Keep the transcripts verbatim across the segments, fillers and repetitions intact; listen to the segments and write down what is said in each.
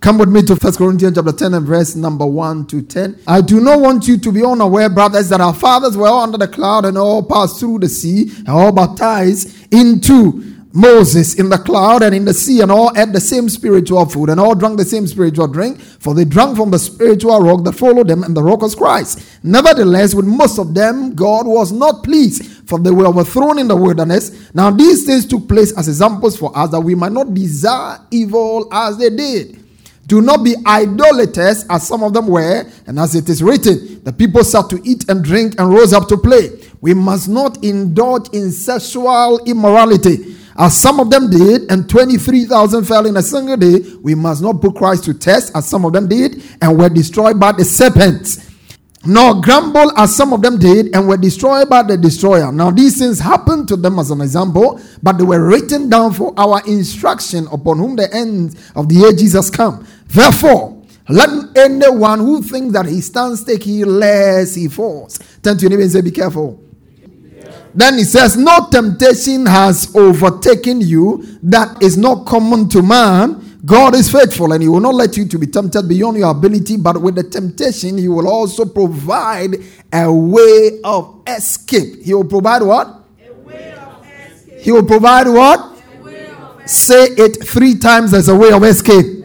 Come with me to First Corinthians chapter ten and verse number one to ten. I do not want you to be unaware, brothers, that our fathers were all under the cloud and all passed through the sea and all baptized into Moses in the cloud and in the sea, and all ate the same spiritual food, and all drank the same spiritual drink, for they drank from the spiritual rock that followed them, and the rock was Christ. Nevertheless, with most of them, God was not pleased, for they were overthrown in the wilderness. Now these things took place as examples for us, that we might not desire evil as they did. Do not be idolaters as some of them were, and as it is written, the people sat to eat and drink and rose up to play. We must not indulge in sexual immorality, as some of them did, and twenty-three thousand fell in a single day. We must not put Christ to test, as some of them did, and were destroyed by the serpent. Nor grumble, as some of them did, and were destroyed by the destroyer. Now these things happened to them as an example, but they were written down for our instruction, upon whom the end of the ages has come. Therefore, let anyone who thinks that he stands take heed lest he falls. Turn to your neighbor and say, be careful. Yeah. Then he says, no temptation has overtaken you that is not common to man. God is faithful, and he will not let you to be tempted beyond your ability, but with the temptation, he will also provide a way of escape. He will provide what? A way of escape. He will provide what? A way of escape. Say it three times. There's a way of escape.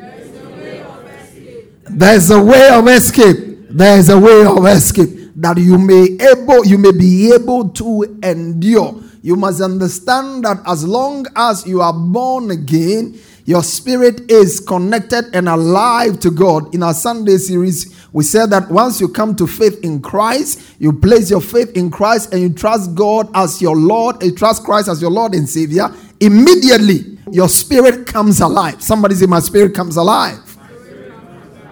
There's a way of escape. There's a way of escape. That you may able, you may be able to endure. You must understand that as long as you are born again, your spirit is connected and alive to God. In our Sunday series, we said that once you come to faith in Christ, you place your faith in Christ and you trust God as your Lord, you trust Christ as your Lord and Savior, immediately your spirit comes alive. Somebody say, my spirit comes alive.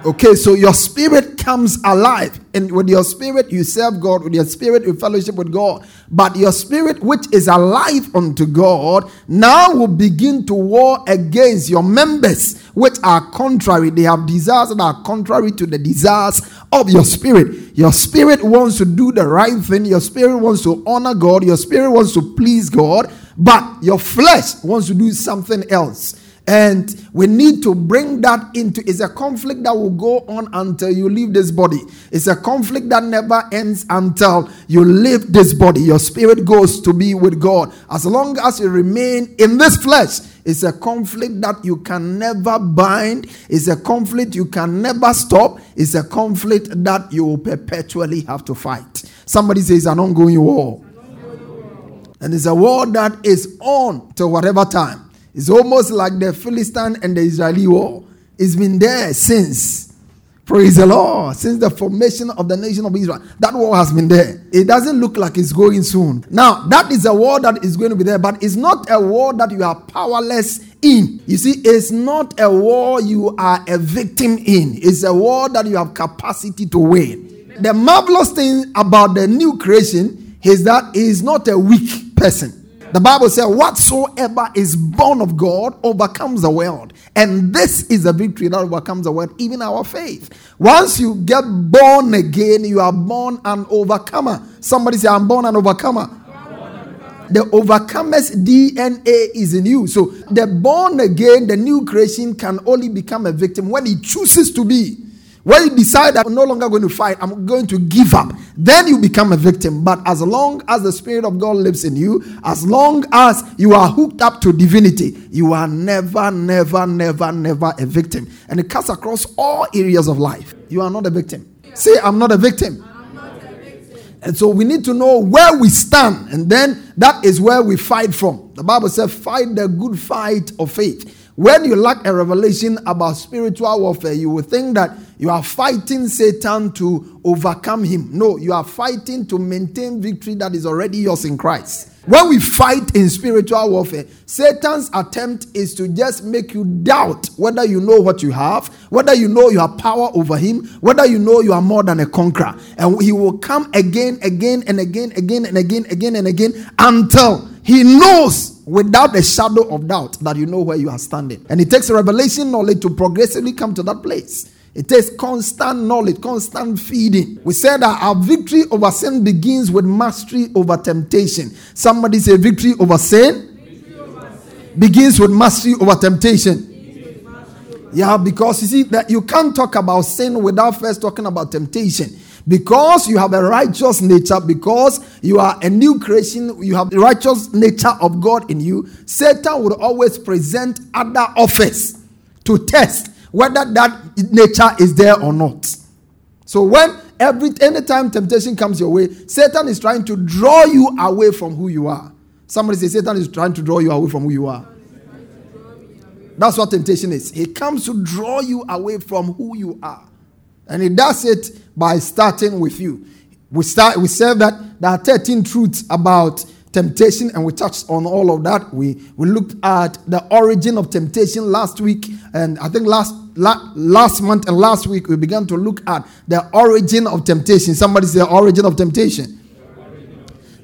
Okay, so your spirit comes alive. And with your spirit, you serve God. With your spirit, you fellowship with God. But your spirit, which is alive unto God, now will begin to war against your members, which are contrary. They have desires that are contrary to the desires of your spirit. Your spirit wants to do the right thing. Your spirit wants to honor God. Your spirit wants to please God. But your flesh wants to do something else. And we need to bring that into, it's a conflict that will go on until you leave this body. It's a conflict that never ends until you leave this body. Your spirit goes to be with God. As long as you remain in this flesh, it's a conflict that you can never bind. It's a conflict you can never stop. It's a conflict that you will perpetually have to fight. Somebody says, an ongoing war. An ongoing war. And it's a war that is on till whatever time. It's almost like the Philistine and the Israeli war. It's been there since, praise the Lord, since the formation of the nation of Israel. That war has been there. It doesn't look like it's going soon. Now, that is a war that is going to be there, but it's not a war that you are powerless in. You see, it's not a war you are a victim in. It's a war that you have capacity to win. Amen. The marvelous thing about the new creation is that it is not a weak person. The Bible says, whatsoever is born of God overcomes the world. And this is the victory that overcomes the world, even our faith. Once you get born again, you are born an overcomer. Somebody say, I'm born an overcomer. Born. The overcomer's D N A is in you. So the born again, the new creation can only become a victim when he chooses to be. When you decide I'm no longer going to fight, I'm going to give up, then you become a victim. But as long as the Spirit of God lives in you, as long as you are hooked up to divinity, you are never, never, never, never a victim. And it cuts across all areas of life. You are not a victim. Yeah. Say, I'm not a victim. I'm not a victim. And so we need to know where we stand. And then that is where we fight from. The Bible says, fight the good fight of faith. When you lack a revelation about spiritual warfare, you will think that you are fighting Satan to overcome him. No, you are fighting to maintain victory that is already yours in Christ. When we fight in spiritual warfare, Satan's attempt is to just make you doubt whether you know what you have, whether you know you have power over him, whether you know you are more than a conqueror. And he will come again, again, and again, again, and again, again, and again, until he knows without a shadow of doubt that you know where you are standing. And it takes revelation knowledge to progressively come to that place. It takes constant knowledge, constant feeding. We said that our victory over sin begins with mastery over temptation. Somebody say victory over sin, victory over sin. Begins with mastery over temptation. Yeah, because you see that you can't talk about sin without first talking about temptation. Because you have a righteous nature, because you are a new creation, you have the righteous nature of God in you, Satan will always present other offers to test whether that nature is there or not. So when every anytime temptation comes your way, Satan is trying to draw you away from who you are. Somebody say, Satan is trying to draw you away from who you are. That's what temptation is. He comes to draw you away from who you are. And he does it by starting with you. We start. We said that there are thirteen truths about temptation, and we touched on all of that. We we looked at the origin of temptation last week, and I think last la, last month and last week we began to look at the origin of temptation. Somebody say the origin of temptation.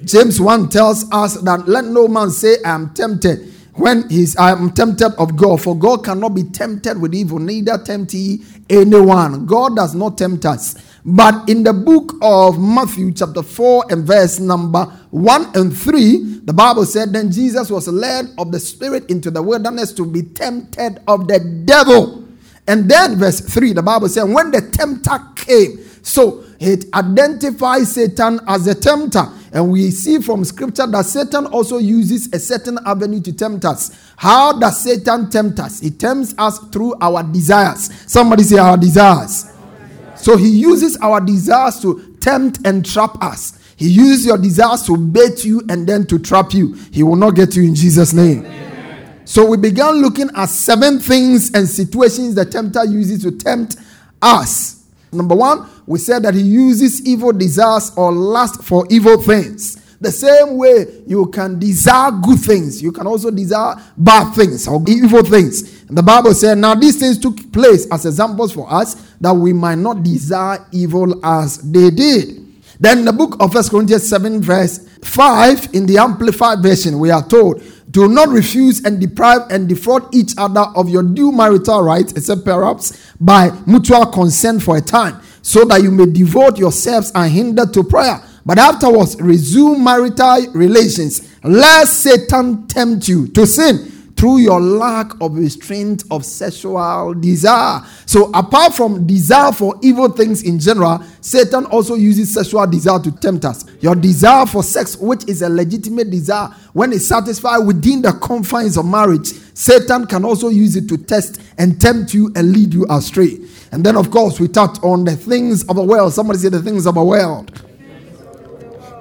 James one tells us that let no man say I am tempted. When he's, I am tempted of God, for God cannot be tempted with evil, neither tempt ye anyone. God does not tempt us. But in the book of Matthew, chapter four, and verse number one and three, the Bible said, then Jesus was led of the Spirit into the wilderness to be tempted of the devil. And then verse three, the Bible said, when the tempter came, so it identifies Satan as a tempter. And we see from scripture that Satan also uses a certain avenue to tempt us. How does Satan tempt us? He tempts us through our desires. Somebody say our desires. Our desires. So he uses our desires to tempt and trap us. He uses your desires to bait you and then to trap you. He will not get you in Jesus' name. Amen. So we began looking at seven things and situations the tempter uses to tempt us. Number one, we said that he uses evil desires or lust for evil things. The same way you can desire good things, you can also desire bad things or evil things. And the Bible said, now these things took place as examples for us that we might not desire evil as they did. Then the book of First Corinthians seven verse five in the Amplified Version, we are told, do not refuse and deprive and defraud each other of your due marital rights, except perhaps by mutual consent for a time, so that you may devote yourselves unhindered to prayer. But afterwards, resume marital relations, lest Satan tempt you to sin through your lack of restraint of sexual desire. So apart from desire for evil things in general, Satan also uses sexual desire to tempt us. Your desire for sex, which is a legitimate desire, when it's satisfied within the confines of marriage, Satan can also use it to test and tempt you and lead you astray. And then, of course, we touched on the things of the world. Somebody say the things of the world.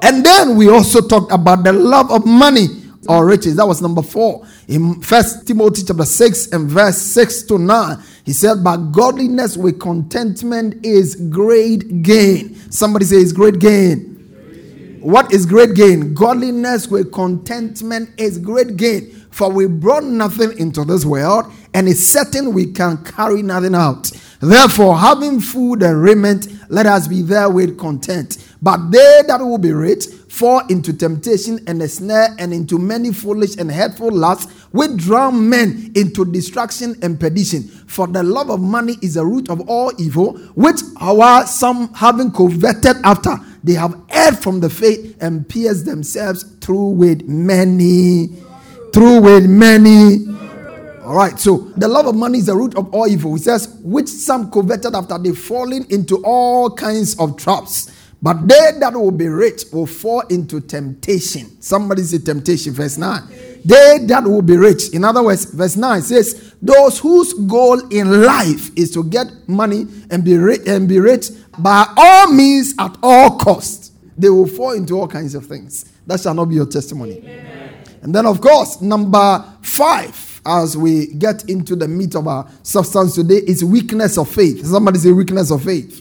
And then we also talked about the love of money or riches. That was number four. In First Timothy chapter six and verse six to nine, he said, but godliness with contentment is great gain. Somebody say it's great gain. What is great gain? Godliness with contentment is great gain. For we brought nothing into this world, and it's certain we can carry nothing out. Therefore, having food and raiment, let us be therewith content. But they that will be rich fall into temptation and a snare, and into many foolish and hurtful lusts, which drown men into destruction and perdition. For the love of money is the root of all evil, which our some having coveted after, they have erred from the faith and pierced themselves through with many, through with many All right, so the love of money is the root of all evil. He says, which some coveted after they've fallen into all kinds of traps. But they that will be rich will fall into temptation. Somebody say temptation, verse nine. They that will be rich. In other words, verse nine says, those whose goal in life is to get money and be rich, and be rich by all means at all costs, they will fall into all kinds of things. That shall not be your testimony. Amen. And then, of course, number five, as we get into the meat of our substance today, is weakness of faith. Somebody say weakness of faith.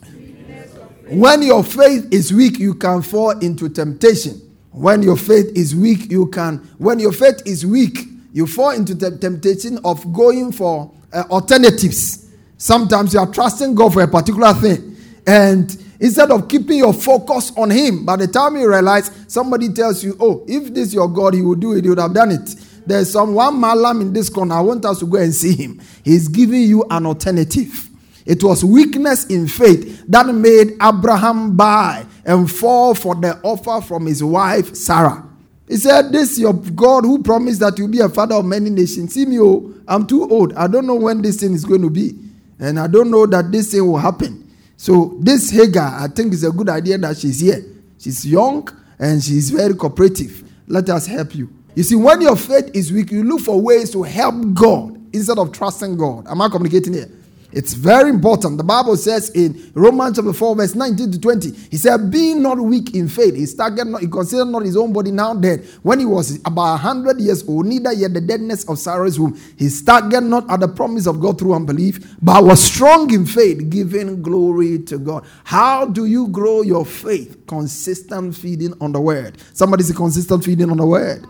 When your faith is weak, you can fall into temptation. When your faith is weak, you can. When your faith is weak, you fall into the temptation of going for uh, alternatives. Sometimes you are trusting God for a particular thing, and instead of keeping your focus on Him, by the time you realize, somebody tells you, "Oh, if this is your God, He would do it. He would have done it." There's some one malam in this corner. I want us to go and see him. He's giving you an alternative. It was weakness in faith that made Abraham buy and fall for the offer from his wife, Sarah. He said, this is your God who promised that you'll be a father of many nations. See me, oh, I'm too old. I don't know when this thing is going to be. And I don't know that this thing will happen. So this Hagar, I think it's a good idea that she's here. She's young and she's very cooperative. Let us help you. You see, when your faith is weak, you look for ways to help God instead of trusting God. Am I communicating here? It's very important. The Bible says in Romans chapter four, verse nineteen to twenty, he said, being not weak in faith, he staggered not, he considered not his own body now dead. When he was about a hundred years old, neither yet the deadness of Sarah's womb, he staggered not at the promise of God through unbelief, but was strong in faith, giving glory to God. How do you grow your faith? Consistent feeding on the word. Somebody say consistent feeding on the word.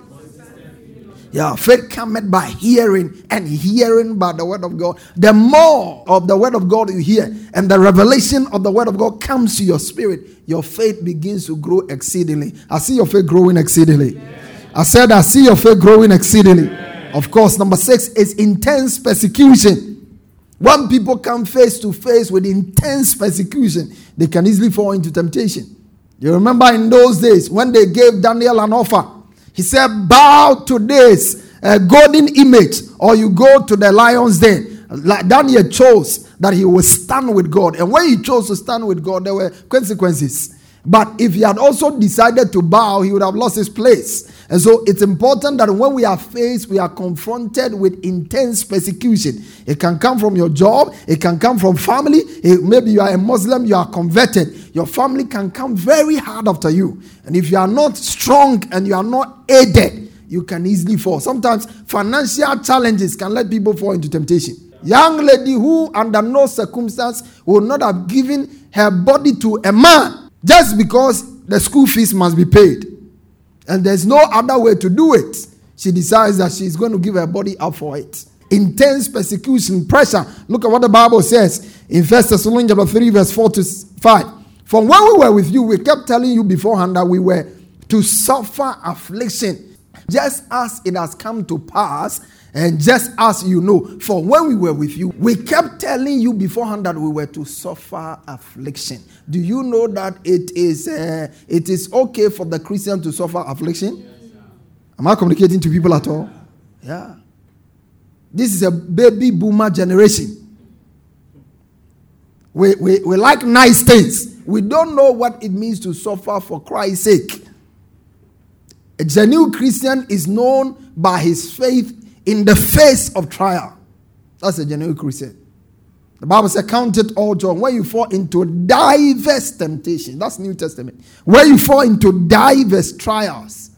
Yeah, faith cometh by hearing, and hearing by the word of God. The more of the word of God you hear, and the revelation of the word of God comes to your spirit, your faith begins to grow exceedingly. I see your faith growing exceedingly. Yes. I said, I see your faith growing exceedingly. Yes. Of course, number six is intense persecution. When people come face to face with intense persecution, they can easily fall into temptation. You remember in those days when they gave Daniel an offer, he said, bow to this uh, golden image or you go to the lion's den. Like Daniel chose that he would stand with God. And when he chose to stand with God, there were consequences. But if he had also decided to bow, he would have lost his place. And so it's important that when we are faced, we are confronted with intense persecution. It can come from your job. It can come from family. It, maybe you are a Muslim. You are converted. Your family can come very hard after you. And if you are not strong and you are not aided, you can easily fall. Sometimes financial challenges can let people fall into temptation. Young lady who under no circumstance would not have given her body to a man, just because the school fees must be paid and there's no other way to do it, she decides that she's going to give her body up for it. Intense persecution, pressure. Look at what the Bible says in First Thessalonians chapter three, verse four to five. From when we were with you, we kept telling you beforehand that we were to suffer affliction, just as it has come to pass, and just as you know. For when we were with you, we kept telling you beforehand that we were to suffer affliction. Do you know that it is uh, it is okay for the Christian to suffer affliction? Yes, sir. Am I communicating to people at all? Yeah. This is a baby boomer generation. We, we, we like nice things. We don't know what it means to suffer for Christ's sake. A genuine Christian is known by his faith in the face of trial. That's a genuine Christian. The Bible says, count it all joy when you fall into diverse temptation. That's New Testament. When you fall into diverse trials.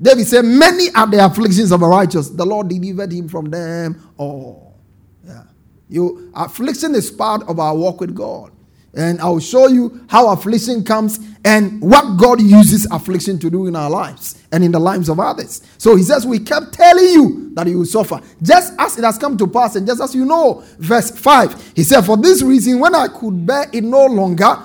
David said, many are the afflictions of the righteous. The Lord delivered him from them all. Yeah. You, affliction is part of our walk with God. And I'll show you how affliction comes and what God uses affliction to do in our lives and in the lives of others. So he says, we kept telling you that you will suffer, just as it has come to pass and just as you know. Verse five, he said, for this reason, when I could bear it no longer,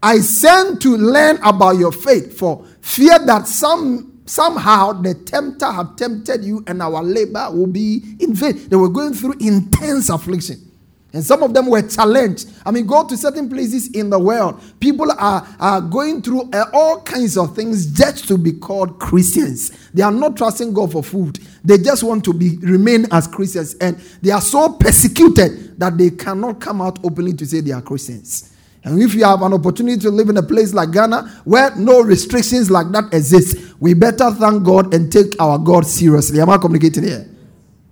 I sent to learn about your faith, for fear that some somehow the tempter have tempted you and our labor will be in vain. They were going through intense affliction. And some of them were challenged. I mean, go to certain places in the world. People are, are going through all kinds of things just to be called Christians. They are not trusting God for food. They just want to be remain as Christians. And they are so persecuted that they cannot come out openly to say they are Christians. And if you have an opportunity to live in a place like Ghana, where no restrictions like that exist, we better thank God and take our God seriously. Am I communicating here?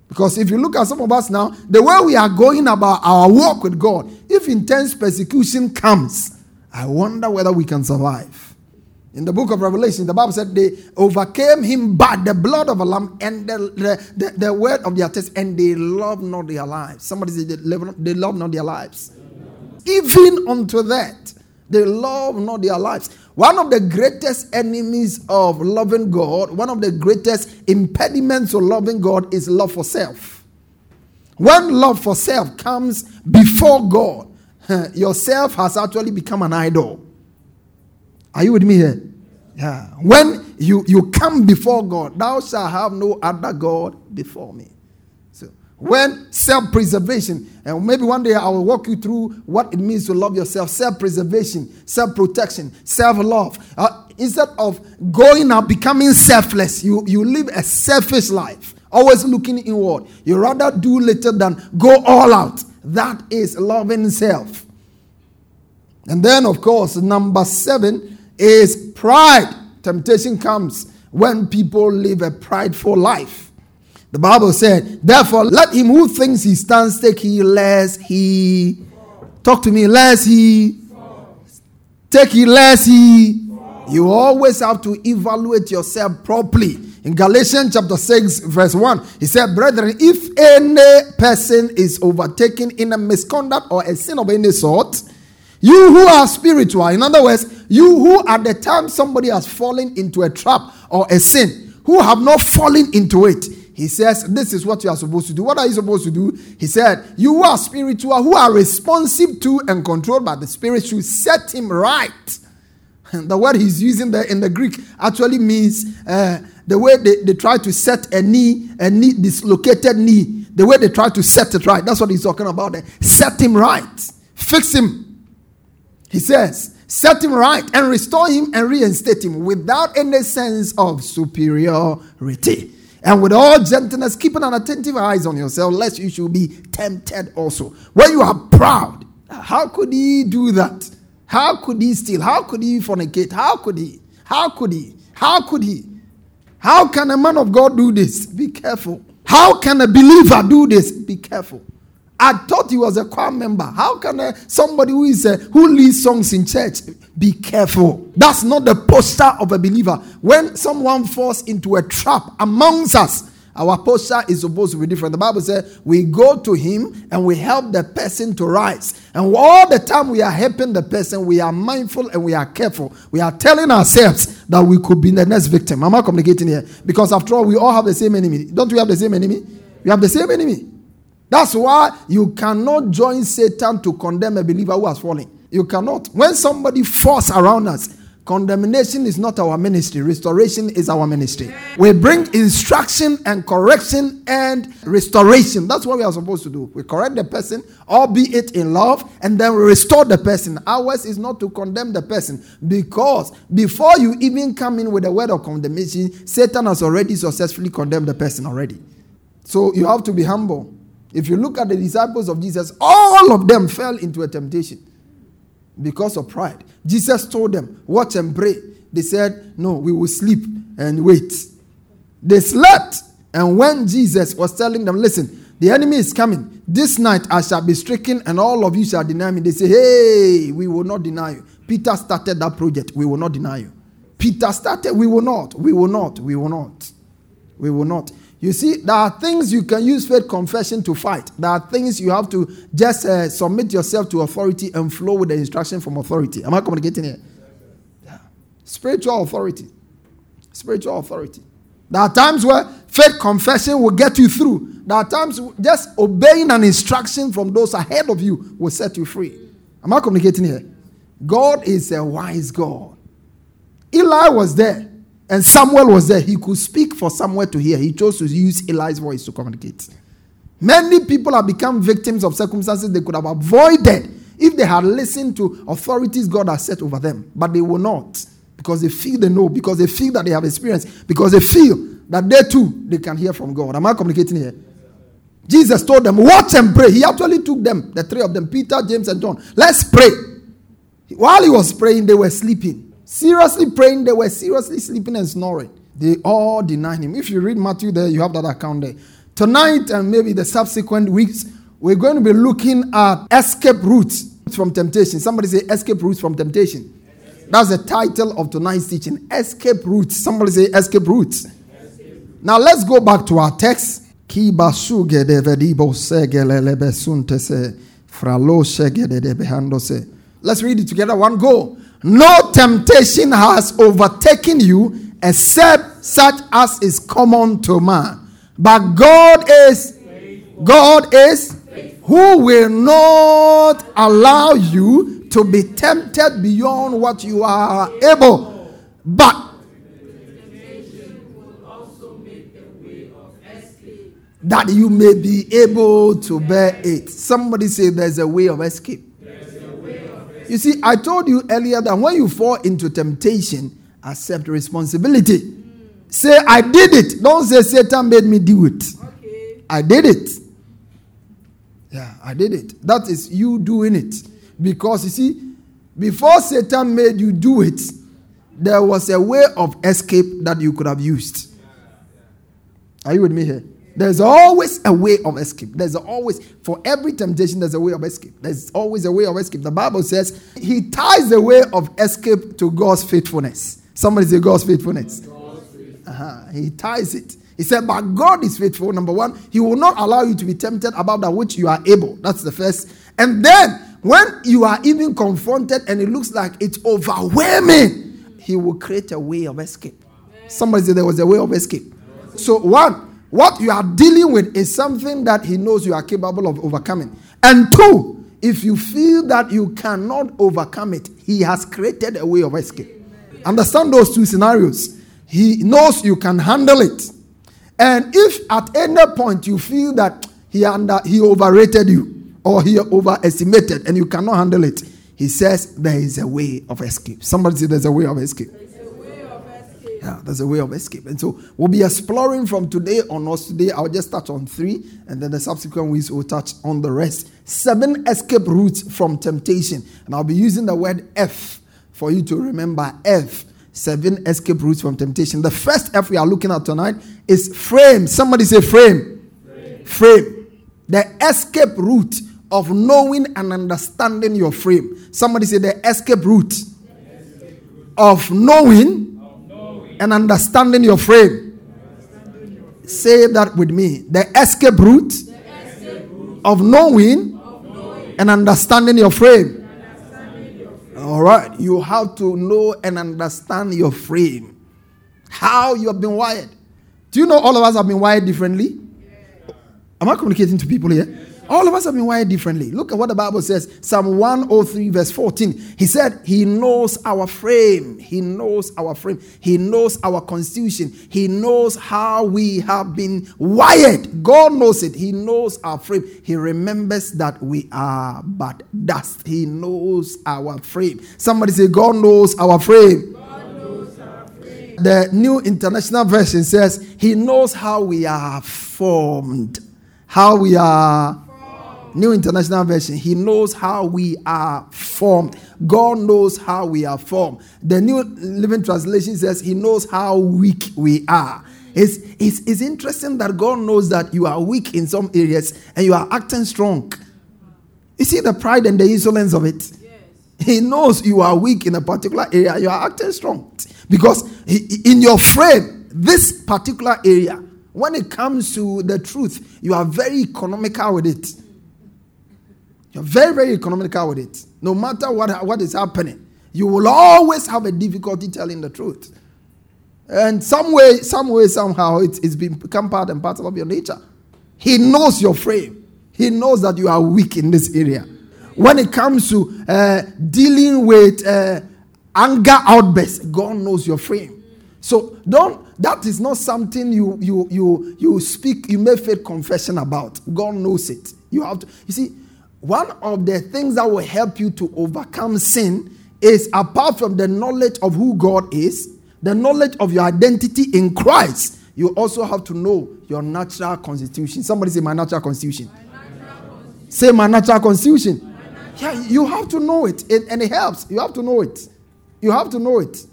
Because if you look at some of us now, the way we are going about our walk with God, if intense persecution comes, I wonder whether we can survive. In the book of Revelation, the Bible said they overcame him by the blood of a lamb and the, the, the, the word of their test, and they loved not their lives. Somebody said they loved, they loved not their lives. Even unto that, they love not their lives. One of the greatest enemies of loving God, one of the greatest impediments to loving God is love for self. When love for self comes before God, yourself has actually become an idol. Are you with me here? Yeah. When you, you come before God, thou shalt have no other God before me. When self-preservation, and maybe one day I will walk you through what it means to love yourself, self-preservation, self-protection, self-love. Uh, instead of going out, becoming selfless, you, you live a selfish life, always looking inward. You rather do little than go all out. That is loving self. And then, of course, number seven is pride. Temptation comes when people live a prideful life. The Bible said, therefore, let him who thinks he stands take heed, lest he... Talk to me, lest he... Take heed, lest he... You always have to evaluate yourself properly. In Galatians chapter six, verse one, he said, brethren, if any person is overtaken in a misconduct or a sin of any sort, you who are spiritual, in other words, you who at the time somebody has fallen into a trap or a sin, who have not fallen into it, he says, this is what you are supposed to do. What are you supposed to do? He said, you who are spiritual, who are responsive to and controlled by the Spirit, should set him right. And the word he's using there in the Greek actually means uh, the way they, they try to set a knee, a knee, dislocated knee, the way they try to set it right. That's what he's talking about there. Set him right. Fix him. He says, set him right and restore him and reinstate him without any sense of superiority. And with all gentleness, keeping an attentive eyes on yourself, lest you should be tempted also. When you are proud, how could he do that? How could he steal? How could he fornicate? How could he? How could he? How could he? How can a man of God do this? Be careful. How can a believer do this? Be careful. I thought he was a choir member. How can a, somebody who is a, who leads songs in church? Be careful. That's not the posture of a believer. When someone falls into a trap amongst us, our posture is supposed to be different. The Bible says we go to him and we help the person to rise. And all the time we are helping the person, we are mindful and we are careful. We are telling ourselves that we could be the next victim. Am I communicating here? Because after all, we all have the same enemy. Don't we have the same enemy? We have the same enemy. That's why you cannot join Satan to condemn a believer who has fallen. You cannot. When somebody falls around us, condemnation is not our ministry. Restoration is our ministry. We bring instruction and correction and restoration. That's what we are supposed to do. We correct the person, albeit in love, and then we restore the person. Ours is not to condemn the person, because before you even come in with a word of condemnation, Satan has already successfully condemned the person already. So you have to be humble. If you look at the disciples of Jesus, all of them fell into a temptation because of pride. Jesus told them, watch and pray. They said, no, we will sleep and wait. They slept. And when Jesus was telling them, listen, the enemy is coming. This night I shall be stricken and all of you shall deny me. They say, hey, we will not deny you. Peter started that project. We will not deny you. Peter started, we will not, we will not, we will not, we will not. You see, there are things you can use faith confession to fight. There are things you have to just uh, submit yourself to authority and flow with the instruction from authority. Am I communicating here? Yeah. Spiritual authority. Spiritual authority. There are times where faith confession will get you through. There are times just obeying an instruction from those ahead of you will set you free. Am I communicating here? God is a wise God. Eli was there. And Samuel was there. He could speak for Samuel to hear. He chose to use Eli's voice to communicate. Many people have become victims of circumstances they could have avoided if they had listened to authorities God has set over them. But they will not, because they feel they know, because they feel that they have experience, because they feel that they too, they can hear from God. Am I communicating here? Jesus told them, watch and pray. He actually took them, the three of them, Peter, James, and John. Let's pray. While he was praying, they were sleeping. Seriously praying, they were seriously sleeping and snoring. They all denied him. If you read Matthew there, you have that account there. Tonight and maybe the subsequent weeks, we're going to be looking at escape routes from temptation. Somebody say escape routes from temptation. That's the title of tonight's teaching. Escape routes. Somebody say escape routes. Escape. Now let's go back to our text. Let's read it together. One go. No temptation has overtaken you except such as is common to man. But God is, faithful. God is, faithful. Who will not allow you to be tempted beyond what you are able. But temptation will also make a way of escape, that you may be able to bear it. Somebody say there's a way of escape. You see, I told you earlier that when you fall into temptation, accept responsibility. Mm. Say, I did it. Don't say, Satan made me do it. Okay. I did it. Yeah, I did it. That is you doing it. Because, you see, before Satan made you do it, there was a way of escape that you could have used. Yeah, yeah. Are you with me here? Yeah. There's always a way of escape. There's always, for every temptation, there's a way of escape. There's always a way of escape. The Bible says, he ties the way of escape to God's faithfulness. Somebody say God's faithfulness. God's faithfulness. Uh-huh. He ties it. He said, but God is faithful. Number one, he will not allow you to be tempted above that which you are able. That's the first. And then when you are even confronted and it looks like it's overwhelming, he will create a way of escape. Wow. Somebody said there was a way of escape. Wow. So one, what you are dealing with is something that he knows you are capable of overcoming. And two, if you feel that you cannot overcome it, he has created a way of escape. Understand those two scenarios. He knows you can handle it. And if at any point you feel that he under, he overrated you or he overestimated and you cannot handle it, he says there is a way of escape. Somebody say there's a way of escape. There's a way of escape. Yeah, there's a way of escape. And so we'll be exploring from today onwards. Today I'll just touch on three, and then the subsequent weeks we'll touch on the rest. Seven escape routes from temptation. And I'll be using the word F for you to remember. F, seven escape routes from temptation. The first F we are looking at tonight is frame. Somebody say frame. Frame. Frame. The escape route of knowing and understanding your frame. Somebody say the escape route, the escape route. Of, knowing of knowing and understanding your frame. Understanding your frame. Say that with me. The escape route, the escape route. Of, knowing of knowing and understanding your frame. All right, you have to know and understand your frame, how you have been wired. Do you know all of us have been wired differently? Yeah. Am I communicating to people here? Yeah. All of us have been wired differently. Look at what the Bible says, Psalm one oh three, verse fourteen. He said, he knows our frame. He knows our frame. He knows our constitution. He knows how we have been wired. God knows it. He knows our frame. He remembers that we are but dust. He knows our frame. Somebody say, God knows our frame. God knows our frame. The New International Version says, he knows how we are formed. How we are... New International Version. He knows how we are formed. God knows how we are formed. The New Living Translation says he knows how weak we are. It's, it's, it's interesting that God knows that you are weak in some areas and you are acting strong. You see the pride and the insolence of it? Yes. He knows you are weak in a particular area. You are acting strong. Because in your frame, this particular area, when it comes to the truth, you are very economical with it. You're very, very economical with it. No matter what, what is happening, you will always have a difficulty telling the truth. And some way, some way, somehow, it, it's become part and parcel of your nature. He knows your frame. He knows that you are weak in this area. When it comes to uh, dealing with uh, anger outbursts, God knows your frame. So don't, that is not something you you you you speak, you make faith confession about. God knows it. You have to, you see, one of the things that will help you to overcome sin is, apart from the knowledge of who God is, the knowledge of your identity in Christ, you also have to know your natural constitution. Somebody say, my natural constitution. My natural constitution. Say, my natural constitution. My natural. Yeah, you have to know it, it, and it helps. You have to know it. You have to know it.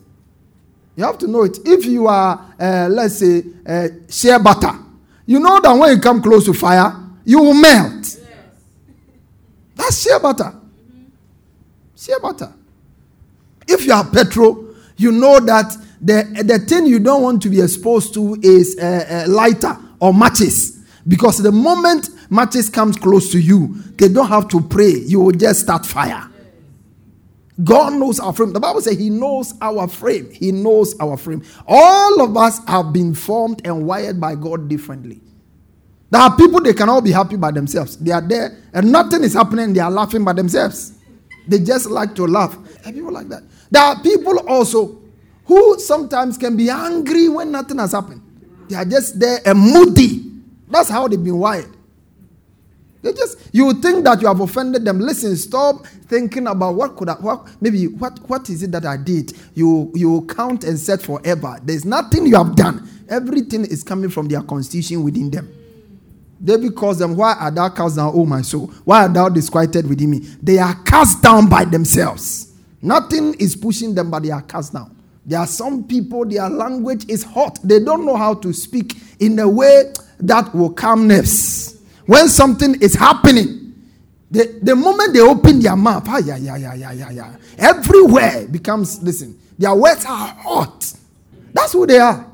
You have to know it. If you are, uh, let's say, uh, shea butter, you know that when you come close to fire, you will melt. Yes. That's shea butter. Mm-hmm. Shea butter. If you are petrol, you know that the, the thing you don't want to be exposed to is uh, uh, lighter or matches. Because the moment matches comes close to you, they don't have to pray. You will just start fire. God knows our frame. The Bible says he knows our frame. He knows our frame. All of us have been formed and wired by God differently. There are people, they cannot be happy by themselves. They are there and nothing is happening. They are laughing by themselves. They just like to laugh. There are people like that. There are people also who sometimes can be angry when nothing has happened. They are just there and moody. That's how they've been wired. They just, you think that you have offended them. Listen, stop thinking about what could I, what, maybe what, what is it that I did. You you count and set forever. There's nothing you have done. Everything is coming from their constitution within them. David calls them, why are thou cast down, O my soul? Why are thou disquieted within me? They are cast down by themselves. Nothing is pushing them, but they are cast down. There are some people, their language is hot. They don't know how to speak in a way that will calm nerves. When something is happening, the, the moment they open their mouth, ah, yeah, yeah, yeah, yeah, yeah, yeah, everywhere becomes, listen, their words are hot. That's who they are.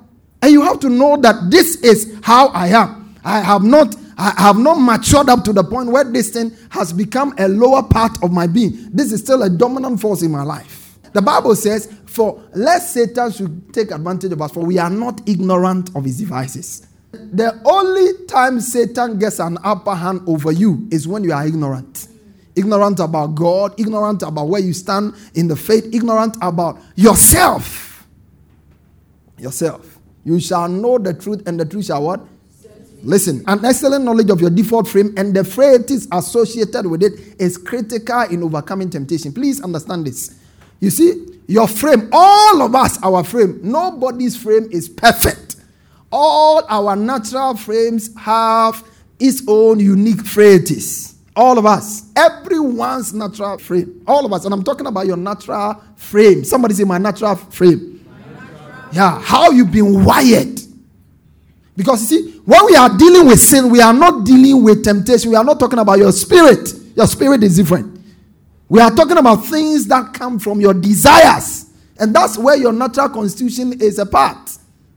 And you have to know that this is how I am. I have not, I have not matured up to the point where this thing has become a lower part of my being. This is still a dominant force in my life. The Bible says, for lest Satan should take advantage of us, for we are not ignorant of his devices. The only time Satan gets an upper hand over you is when you are ignorant. Ignorant about God, ignorant about where you stand in the faith, ignorant about yourself. Yourself. You shall know the truth, and the truth shall what? Listen, an excellent knowledge of your default frame and the frailties associated with it is critical in overcoming temptation. Please understand this. You see, your frame, all of us, our frame, nobody's frame is perfect. All our natural frames have its own unique frailties. All of us. Everyone's natural frame. All of us. And I'm talking about your natural frame. Somebody say, my natural frame. My natural. Yeah. How you've been wired. Because you see, when we are dealing with sin, we are not dealing with temptation. We are not talking about your spirit. Your spirit is different. We are talking about things that come from your desires. And that's where your natural constitution is a part.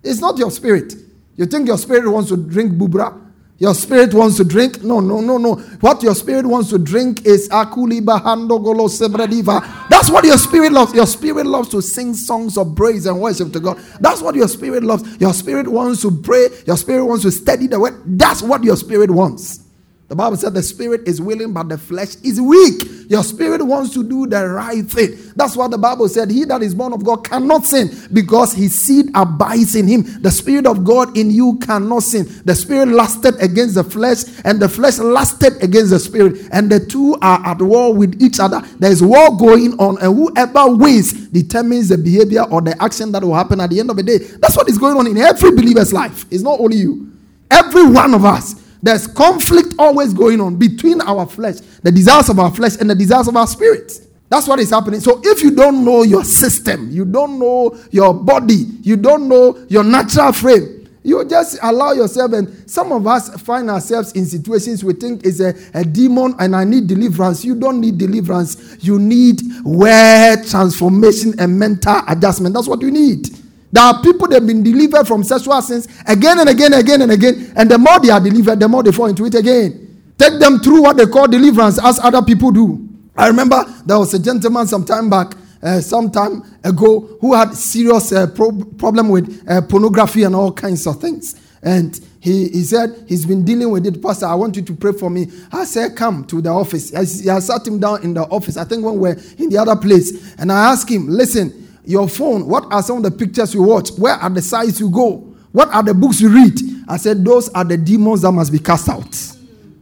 It's not your spirit. You think your spirit wants to drink bubra? Your spirit wants to drink? No, no, no, no. What your spirit wants to drink is akuliba handogolo sebradiva. That's what your spirit loves. Your spirit loves to sing songs of praise and worship to God. That's what your spirit loves. Your spirit wants to pray. Your spirit wants to study the word. That's what your spirit wants. The Bible said the spirit is willing, but the flesh is weak. Your spirit wants to do the right thing. That's what the Bible said. He that is born of God cannot sin because his seed abides in him. The spirit of God in you cannot sin. The spirit lasted against the flesh, and the flesh lasted against the spirit. And the two are at war with each other. There is war going on, and whoever wins determines the behavior or the action that will happen at the end of the day. That's what is going on in every believer's life. It's not only you. Every one of us. There's conflict always going on between our flesh, the desires of our flesh, and the desires of our spirit. That's what is happening. So if you don't know your system, you don't know your body, you don't know your natural frame, you just allow yourself, and some of us find ourselves in situations we think is a, a demon and I need deliverance. You don't need deliverance. You need word transformation and mental adjustment. That's what you need. There are people that have been delivered from sexual sins again and again and again and again. And the more they are delivered, the more they fall into it again. Take them through what they call deliverance, as other people do. I remember there was a gentleman some time back, uh, some time ago, who had serious uh, pro- problem with uh, pornography and all kinds of things. And he, he said, he's been dealing with it. Pastor, I want you to pray for me. I said, come to the office. I, I sat him down in the office. I think when we were in the other place. And I asked him, listen, Your phone, what are some of the pictures you watch? Where are the sites you go? What are the books you read? I said, those are the demons that must be cast out.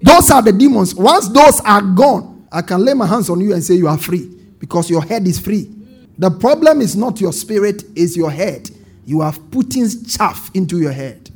Those are the demons. Once those are gone, I can lay my hands on you and say you are free because your head is free. The problem is not your spirit, it's your head. You have put chaff into your head.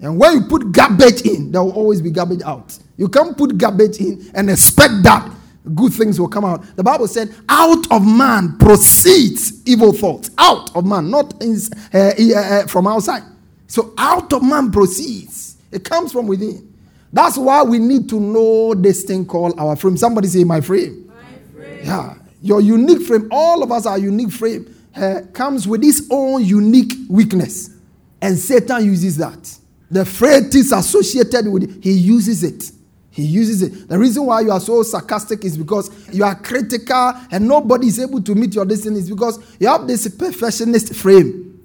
And when you put garbage in, there will always be garbage out. You can't put garbage in and expect that good things will come out. The Bible said, out of man proceeds evil thoughts. Out of man, not in, uh, uh, from outside. So out of man proceeds. It comes from within. That's why we need to know this thing called our frame. Somebody say, my frame. My frame. Yeah. Your unique frame. All of us are unique frame. Uh, comes with its own unique weakness. And Satan uses that. The phrase is associated with it. He uses it. He uses it. The reason why you are so sarcastic is because you are critical and nobody is able to meet your destiny is because you have this perfectionist frame.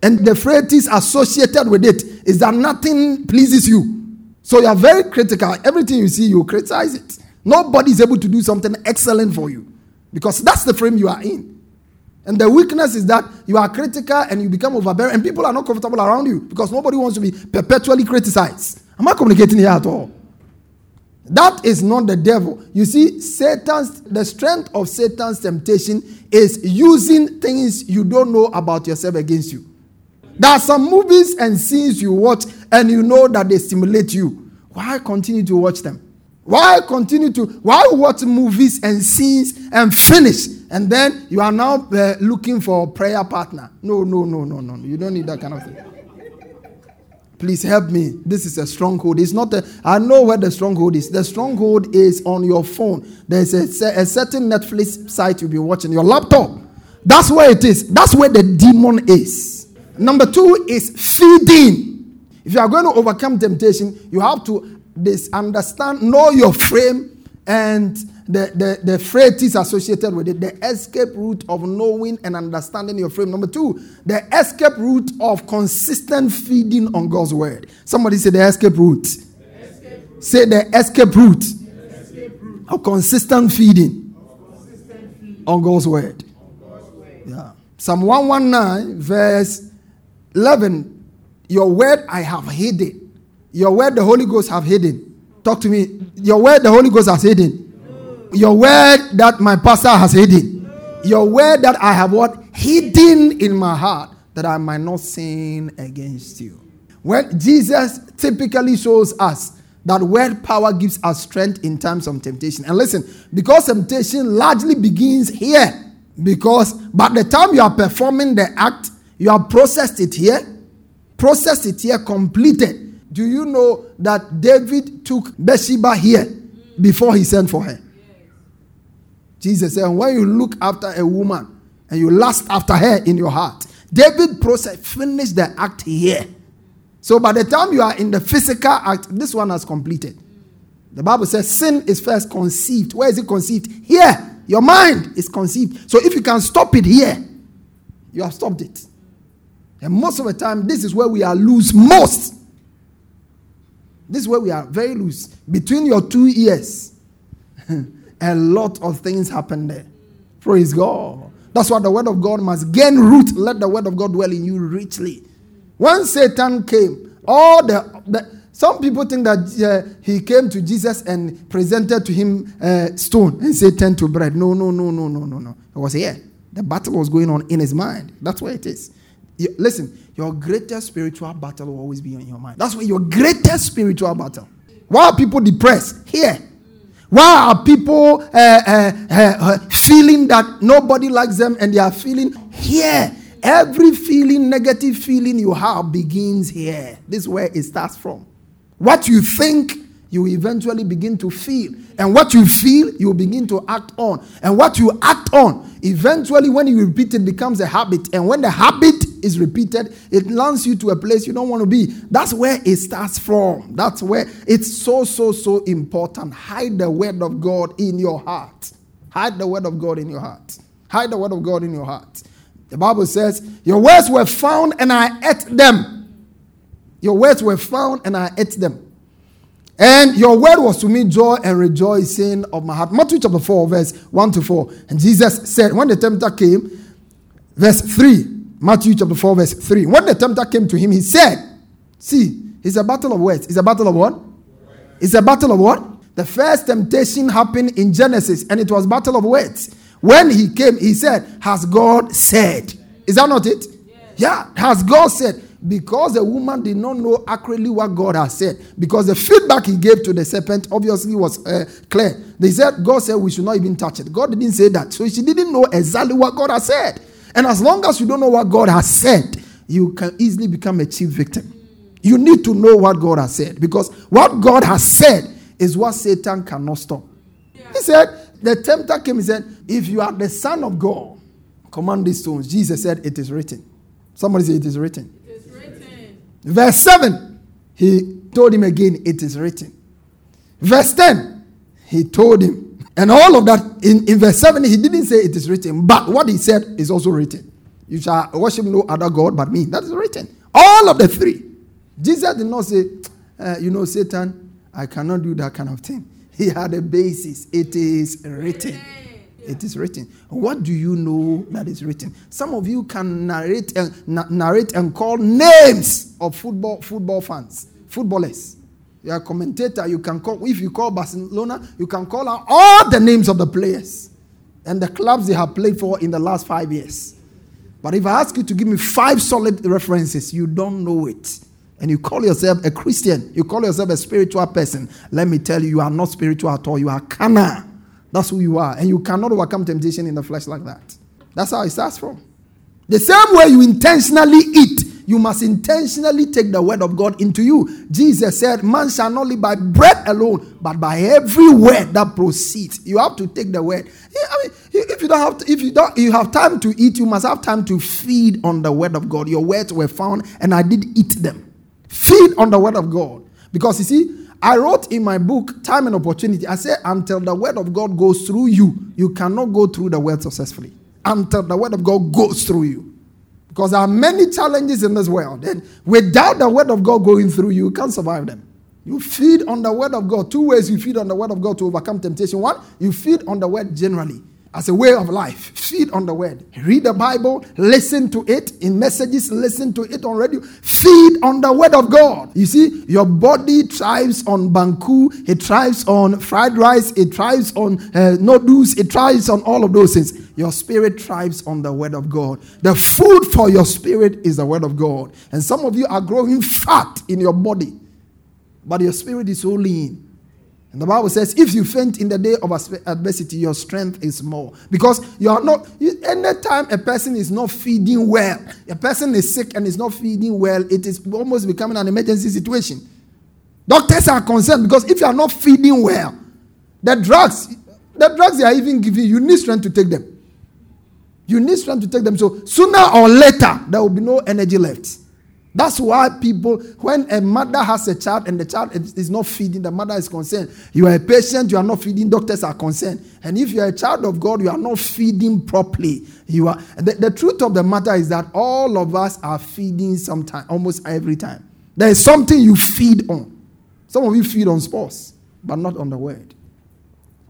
And the phrase associated with it is that nothing pleases you. So you are very critical. Everything you see, you criticize it. Nobody is able to do something excellent for you because that's the frame you are in. And the weakness is that you are critical and you become overbearing and people are not comfortable around you because nobody wants to be perpetually criticized. Am I communicating here at all? That is not the devil. You see, Satan's the strength of Satan's temptation is using things you don't know about yourself against you. There are some movies and scenes you watch and you know that they stimulate you. Why continue to watch them? Why continue to, why watch movies and scenes and finish? And then you are now uh, looking for a prayer partner. No, no, no, no, no. You don't need that kind of thing. Please help me. This is a stronghold. It's not a, I know where the stronghold is. The stronghold is on your phone. There's a, a certain Netflix site you'll be watching. Your laptop. That's where it is. That's where the demon is. Number two is feeding. If you are going to overcome temptation, you have to This understand, know your frame and the, the, the phrase associated with it. The escape route of knowing and understanding your frame. Number two, the escape route of consistent feeding on God's word. Somebody say the escape route. The escape route. Say the escape route, the escape route. Of consistent feeding, of consistent feeding. On, God's word. on God's word. Yeah. Psalm one nineteen, verse eleven. Your word I have hidden. Your word the Holy Ghost have hidden. Talk to me. Your word the Holy Ghost has hidden. No. Your word that my pastor has hidden. No. Your word that I have what? Hidden in my heart that I might not sin against you. When Jesus typically shows us that word power gives us strength in times of temptation. And listen, because temptation largely begins here. Because by the time you are performing the act, you have processed it here. Processed it here, completed. Do you know that David took Bathsheba here before he sent for her? Jesus said, when you look after a woman and you lust after her in your heart, David process finished the act here. So by the time you are in the physical act, this one has completed. The Bible says sin is first conceived. Where is it conceived? Here. Your mind is conceived. So if you can stop it here, you have stopped it. And most of the time, this is where we are loose most. This is where we are very loose. Between your two ears, a lot of things happen there. Praise God. That's why the word of God must gain root. Let the word of God dwell in you richly. When Satan came, all the, the some people think that uh, he came to Jesus and presented to him uh, stone and said, turn to bread. No, no, no, no, no, no, no. It was here. The battle was going on in his mind. That's where it is. You, listen, your greatest spiritual battle will always be in your mind. That's where your greatest spiritual battle. Why are people depressed? Here. Why are people uh, uh, uh, feeling that nobody likes them and they are feeling here? Every feeling, negative feeling you have begins here. This is where it starts from. What you think, you eventually begin to feel. And what you feel, you begin to act on. And what you act on, eventually when you repeat it, becomes a habit. And when the habit is repeated, it lands you to a place you don't want to be. That's where it starts from. That's where it's so, so, so important. Hide the word of God in your heart. Hide the word of God in your heart. Hide the word of God in your heart. The Bible says, your words were found and I ate them. Your words were found and I ate them. And your word was to me joy and rejoicing of my heart. Matthew chapter four, verse one to four. And Jesus said, when the tempter came, verse three, Matthew chapter four, verse three. When the tempter came to him, he said, see, it's a battle of words. It's a battle of what? It's a battle of what? The first temptation happened in Genesis, and it was battle of words. When he came, he said, has God said? Is that not it? Yes. Yeah, has God said? Because the woman did not know accurately what God has said. Because the feedback he gave to the serpent obviously was uh, clear. They said, God said we should not even touch it. God didn't say that. So she didn't know exactly what God has said. And as long as you don't know what God has said, you can easily become a cheap victim. You need to know what God has said. Because what God has said is what Satan cannot stop. Yeah. He said, the tempter came and said, if you are the son of God, command these stones. Jesus said, it is written. Somebody say, it is written. Verse seven, he told him again, it is written. Verse ten, he told him. And all of that, in, in verse seven, he didn't say it is written. But what he said is also written. You shall worship no other God but me. That is written. All of the three. Jesus did not say, uh, you know, Satan, I cannot do that kind of thing. He had a basis. It is written. It is written. What do you know that is written? Some of you can narrate and na- narrate and call names of football football fans, footballers. You are a commentator. You can call, if you call Barcelona, you can call out all the names of the players and the clubs they have played for in the last five years. But if I ask you to give me five solid references, you don't know it. And you call yourself a Christian. You call yourself a spiritual person. Let me tell you, you are not spiritual at all. You are carnal. That's who you are. And you cannot overcome temptation in the flesh like that. That's how it starts from. The same way you intentionally eat, you must intentionally take the word of God into you. Jesus said, man shall not live by bread alone, but by every word that proceeds. You have to take the word. I mean, if you don't have to, if you don't you have time to eat, you must have time to feed on the word of God. Your words were found, and I did eat them. Feed on the word of God. Because you see, I wrote in my book, Time and Opportunity, I said, until the word of God goes through you, you cannot go through the word successfully. Until the word of God goes through you. Because there are many challenges in this world. And without the word of God going through you, you can't survive them. You feed on the word of God. Two ways you feed on the word of God to overcome temptation. One, you feed on the word generally as a way of life. Feed on the word. Read the Bible. Listen to it. In messages, listen to it on radio. Feed on the word of God. You see, your body thrives on banku. It thrives on fried rice. It thrives on uh, noodles. It thrives on all of those things. Your spirit thrives on the word of God. The food for your spirit is the word of God. And some of you are growing fat in your body, but your spirit is so lean. And the Bible says, if you faint in the day of adversity, your strength is more. Because you are not, any time a person is not feeding well, a person is sick and is not feeding well, it is almost becoming an emergency situation. Doctors are concerned because if you are not feeding well, the drugs, the drugs they are even giving, you need strength to take them. You need strength to take them. So sooner or later, there will be no energy left. That's why people, when a mother has a child and the child is not feeding, the mother is concerned. You are a patient, you are not feeding, doctors are concerned. And if you are a child of God, you are not feeding properly. You are. The, the truth of the matter is that all of us are feeding sometime, almost every time. There is something you feed on. Some of you feed on sports, but not on the word.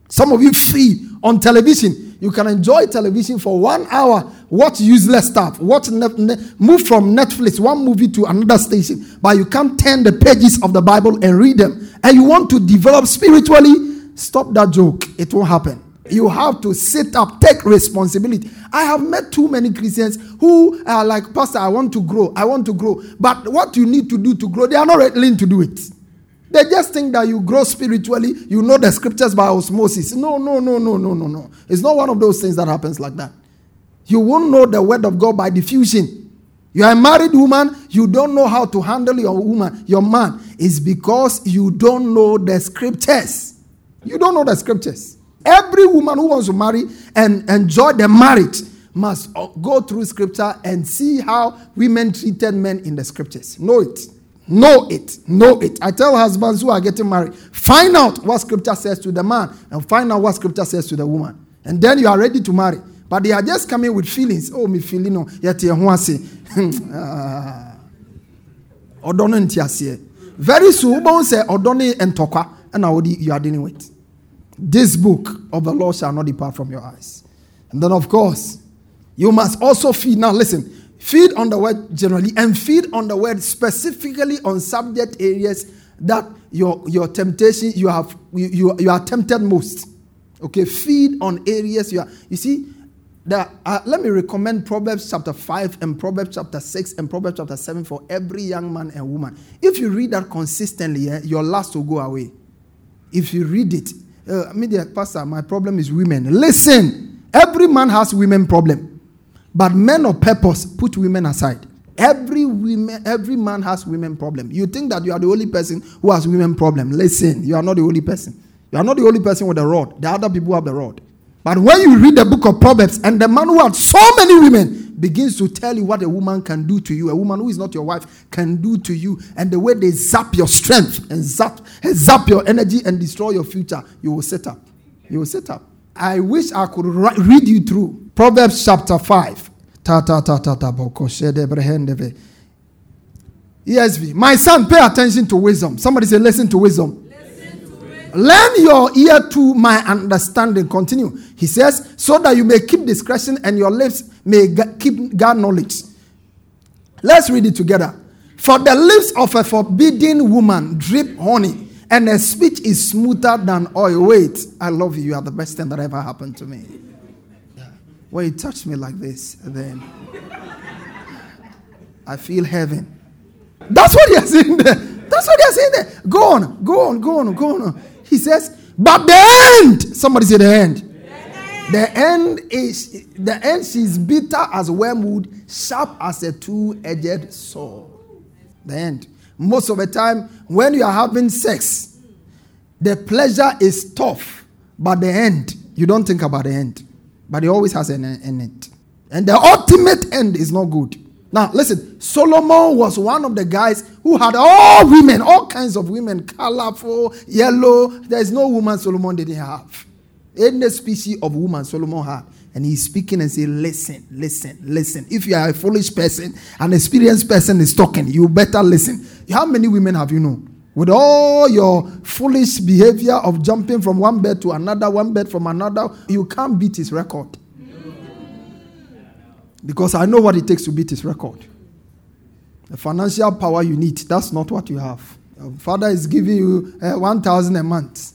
Some of you feed on television. You can enjoy television for one hour. Watch useless stuff. Watch ne- ne- move from Netflix, one movie to another station. But you can't turn the pages of the Bible and read them. And you want to develop spiritually? Stop that joke. It won't happen. You have to sit up, take responsibility. I have met too many Christians who are like, Pastor, I want to grow. I want to grow. But what you need to do to grow, they are not willing to do it. They just think that you grow spiritually, you know the scriptures by osmosis. No, no, no, no, no, no, no. It's not one of those things that happens like that. You won't know the word of God by diffusion. You are a married woman, you don't know how to handle your woman, your man. It's because you don't know the scriptures. You don't know the scriptures. Every woman who wants to marry and enjoy the marriage must go through scripture and see how women treated men in the scriptures. Know it. Know it. Know it. I tell husbands who are getting married, find out what scripture says to the man and find out what scripture says to the woman. And then you are ready to marry. But they are just coming with feelings. Oh, me feeling. No. Very soon, say, Odone and Toka, and you are dealing with. This book of the law shall not depart from your eyes. And then, of course, You must also feed. Now listen, feed on the word generally and feed on the word specifically on subject areas that your, your temptation, you have you, you, you are tempted most. Okay, feed on areas you are. You see, that, uh, let me recommend Proverbs chapter five and Proverbs chapter six and Proverbs chapter seven for every young man and woman. If you read that consistently, eh, your lust will go away. If you read it, uh, media pastor, my problem is women. Listen, every man has women problem, but men of purpose put women aside. Every women, every man has women problem. You think that you are the only person who has women problem. Listen, you are not the only person. You are not the only person with a rod. The other people have the rod. But when you read the book of Proverbs and the man who had so many women begins to tell you what a woman can do to you, a woman who is not your wife can do to you, and the way they zap your strength and zap, and zap your energy and destroy your future, you will sit up. You will sit up. I wish I could ri- read you through Proverbs chapter five. Ta ta ta ta ta E S V. My son, pay attention to wisdom. Somebody say, listen to wisdom. Lend your ear to my understanding. Continue. He says, so that you may keep discretion and your lips may g- keep guard knowledge. Let's read it together. For the lips of a forbidding woman drip honey, and her speech is smoother than oil. Wait, I love you. You are the best thing that ever happened to me. When you touch me like this, then I feel heaven. That's what he has in there. That's what they are saying there. Go on, go on, go on, go on. He says, but the end. Somebody say the end. The end, the end is the end. She's bitter as wormwood, sharp as a two-edged sword. The end. Most of the time, when you are having sex, the pleasure is tough, but the end, you don't think about the end. But it always has an end. And the ultimate end is not good. Now, listen, Solomon was one of the guys who had all women, all kinds of women, colorful, yellow. There's no woman Solomon didn't have. Any species of woman Solomon had. And he's speaking and saying, listen, listen, listen. If you are a foolish person, an experienced person is talking, you better listen. How many women have you known? With all your foolish behavior of jumping from one bed to another, one bed from another, you can't beat his record. Because I know what it takes to beat his record. The financial power you need, that's not what you have. Your father is giving you uh, one thousand a month.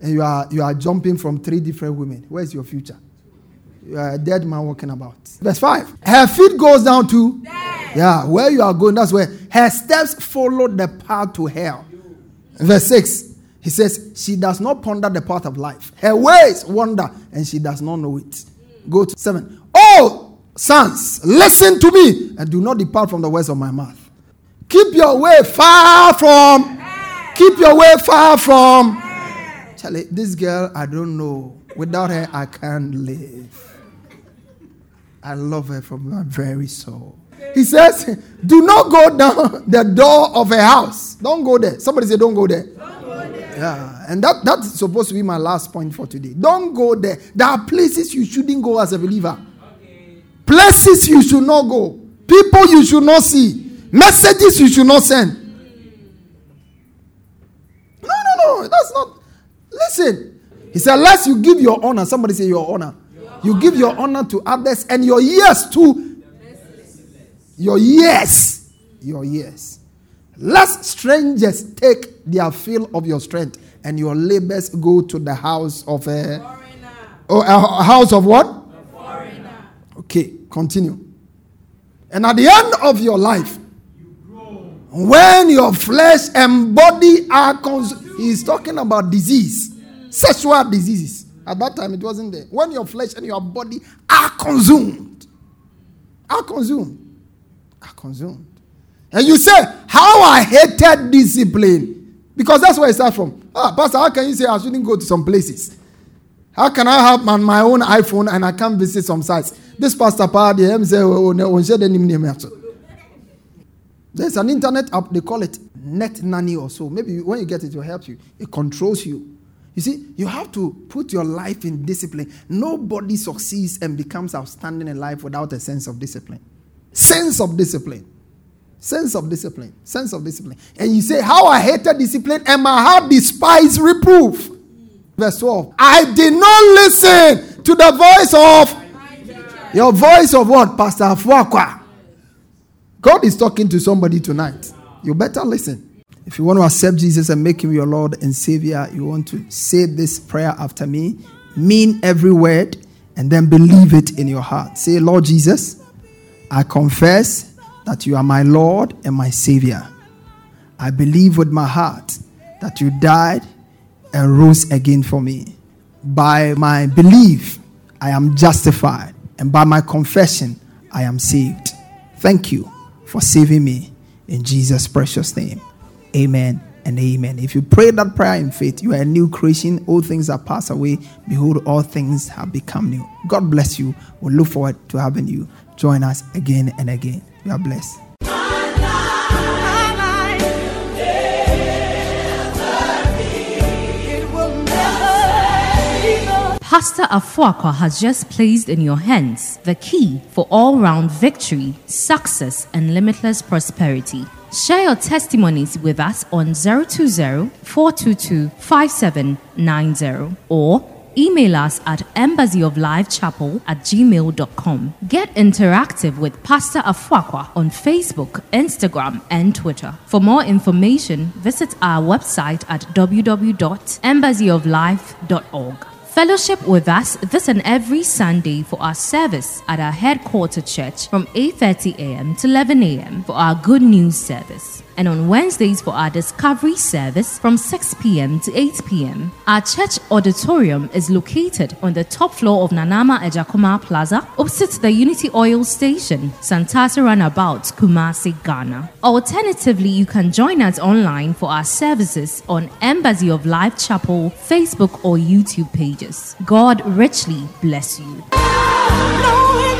And you are you are jumping from three different women. Where's your future? You are a dead man walking about. Verse five. Her feet goes down to... Dead. Yeah, where you are going, that's where. Her steps follow the path to hell. Verse six. He says, she does not ponder the path of life. Her ways wander, and she does not know it. Go to seven. Oh! Sons, listen to me and do not depart from the words of my mouth. Keep your way far from. Keep your way far from. Charlie, this girl, I don't know. Without her, I can't live. I love her from my very soul. He says, do not go down the door of a house. Don't go there. Somebody say, don't go there. Don't go there. Yeah, and that, that's supposed to be my last point for today. Don't go there. There are places you shouldn't go as a believer. Places you should not go. People you should not see. Messages you should not send. No, no, no. That's not. Listen. He said, unless you give your honor. Somebody say your honor. Your you honor. Give your honor to others and your yes to. Your yes. Your yes. Let strangers take their fill of your strength and your labors go to the house of a. Foreigner. Oh, a house of what? Okay, continue. And at the end of your life, you grow. When your flesh and body are consumed, he's talking about disease, yes. Sexual diseases. At that time, it wasn't there. When your flesh and your body are consumed, are consumed, are consumed. And you say, how I hated discipline. Because that's where it starts from. Ah, Pastor, how can you say I shouldn't go to some places? How can I have my, my own iPhone and I can't visit some sites? This pastor, there's an internet app, they call it Net Nanny or so. Maybe when you get it, it will help you. It controls you. You see, you have to put your life in discipline. Nobody succeeds and becomes outstanding in life without a sense of discipline. Sense of discipline. Sense of discipline. Sense of discipline. And you say, how I hated discipline and my heart despised reproof. Verse twelve. I did not listen to the voice of... Your voice of what? Pastor Afuakwa. God is talking to somebody tonight. You better listen. If you want to accept Jesus and make him your Lord and Savior, you want to say this prayer after me. Mean every word and then believe it in your heart. Say, Lord Jesus, I confess that you are my Lord and my Savior. I believe with my heart that you died and rose again for me. By my belief, I am justified. And by my confession, I am saved. Thank you for saving me. In Jesus' precious name. Amen and amen. If you pray that prayer in faith, you are a new creation. All things are passed away. Behold, all things have become new. God bless you. We we'll look forward to having you join us again and again. You are blessed. Pastor Afuakwa has just placed in your hands the key for all-round victory, success, and limitless prosperity. Share your testimonies with us on zero two zero, four two two, five seven nine zero or email us at embassy of life chapel at gmail dot com. Get interactive with Pastor Afuakwa on Facebook, Instagram, and Twitter. For more information, visit our website at w w w dot embassy of life dot org. Fellowship with us this and every Sunday for our service at our headquarter church from eight thirty a.m. to eleven a.m. for our Good News service. And on Wednesdays for our Discovery service from six p.m. to eight p.m. Our church auditorium is located on the top floor of Nanama Ejakoma Plaza, opposite the Unity Oil Station, Santasa Runabout, Kumasi, Ghana. Alternatively, you can join us online for our services on Embassy of Life Chapel, Facebook or YouTube pages. God richly bless you.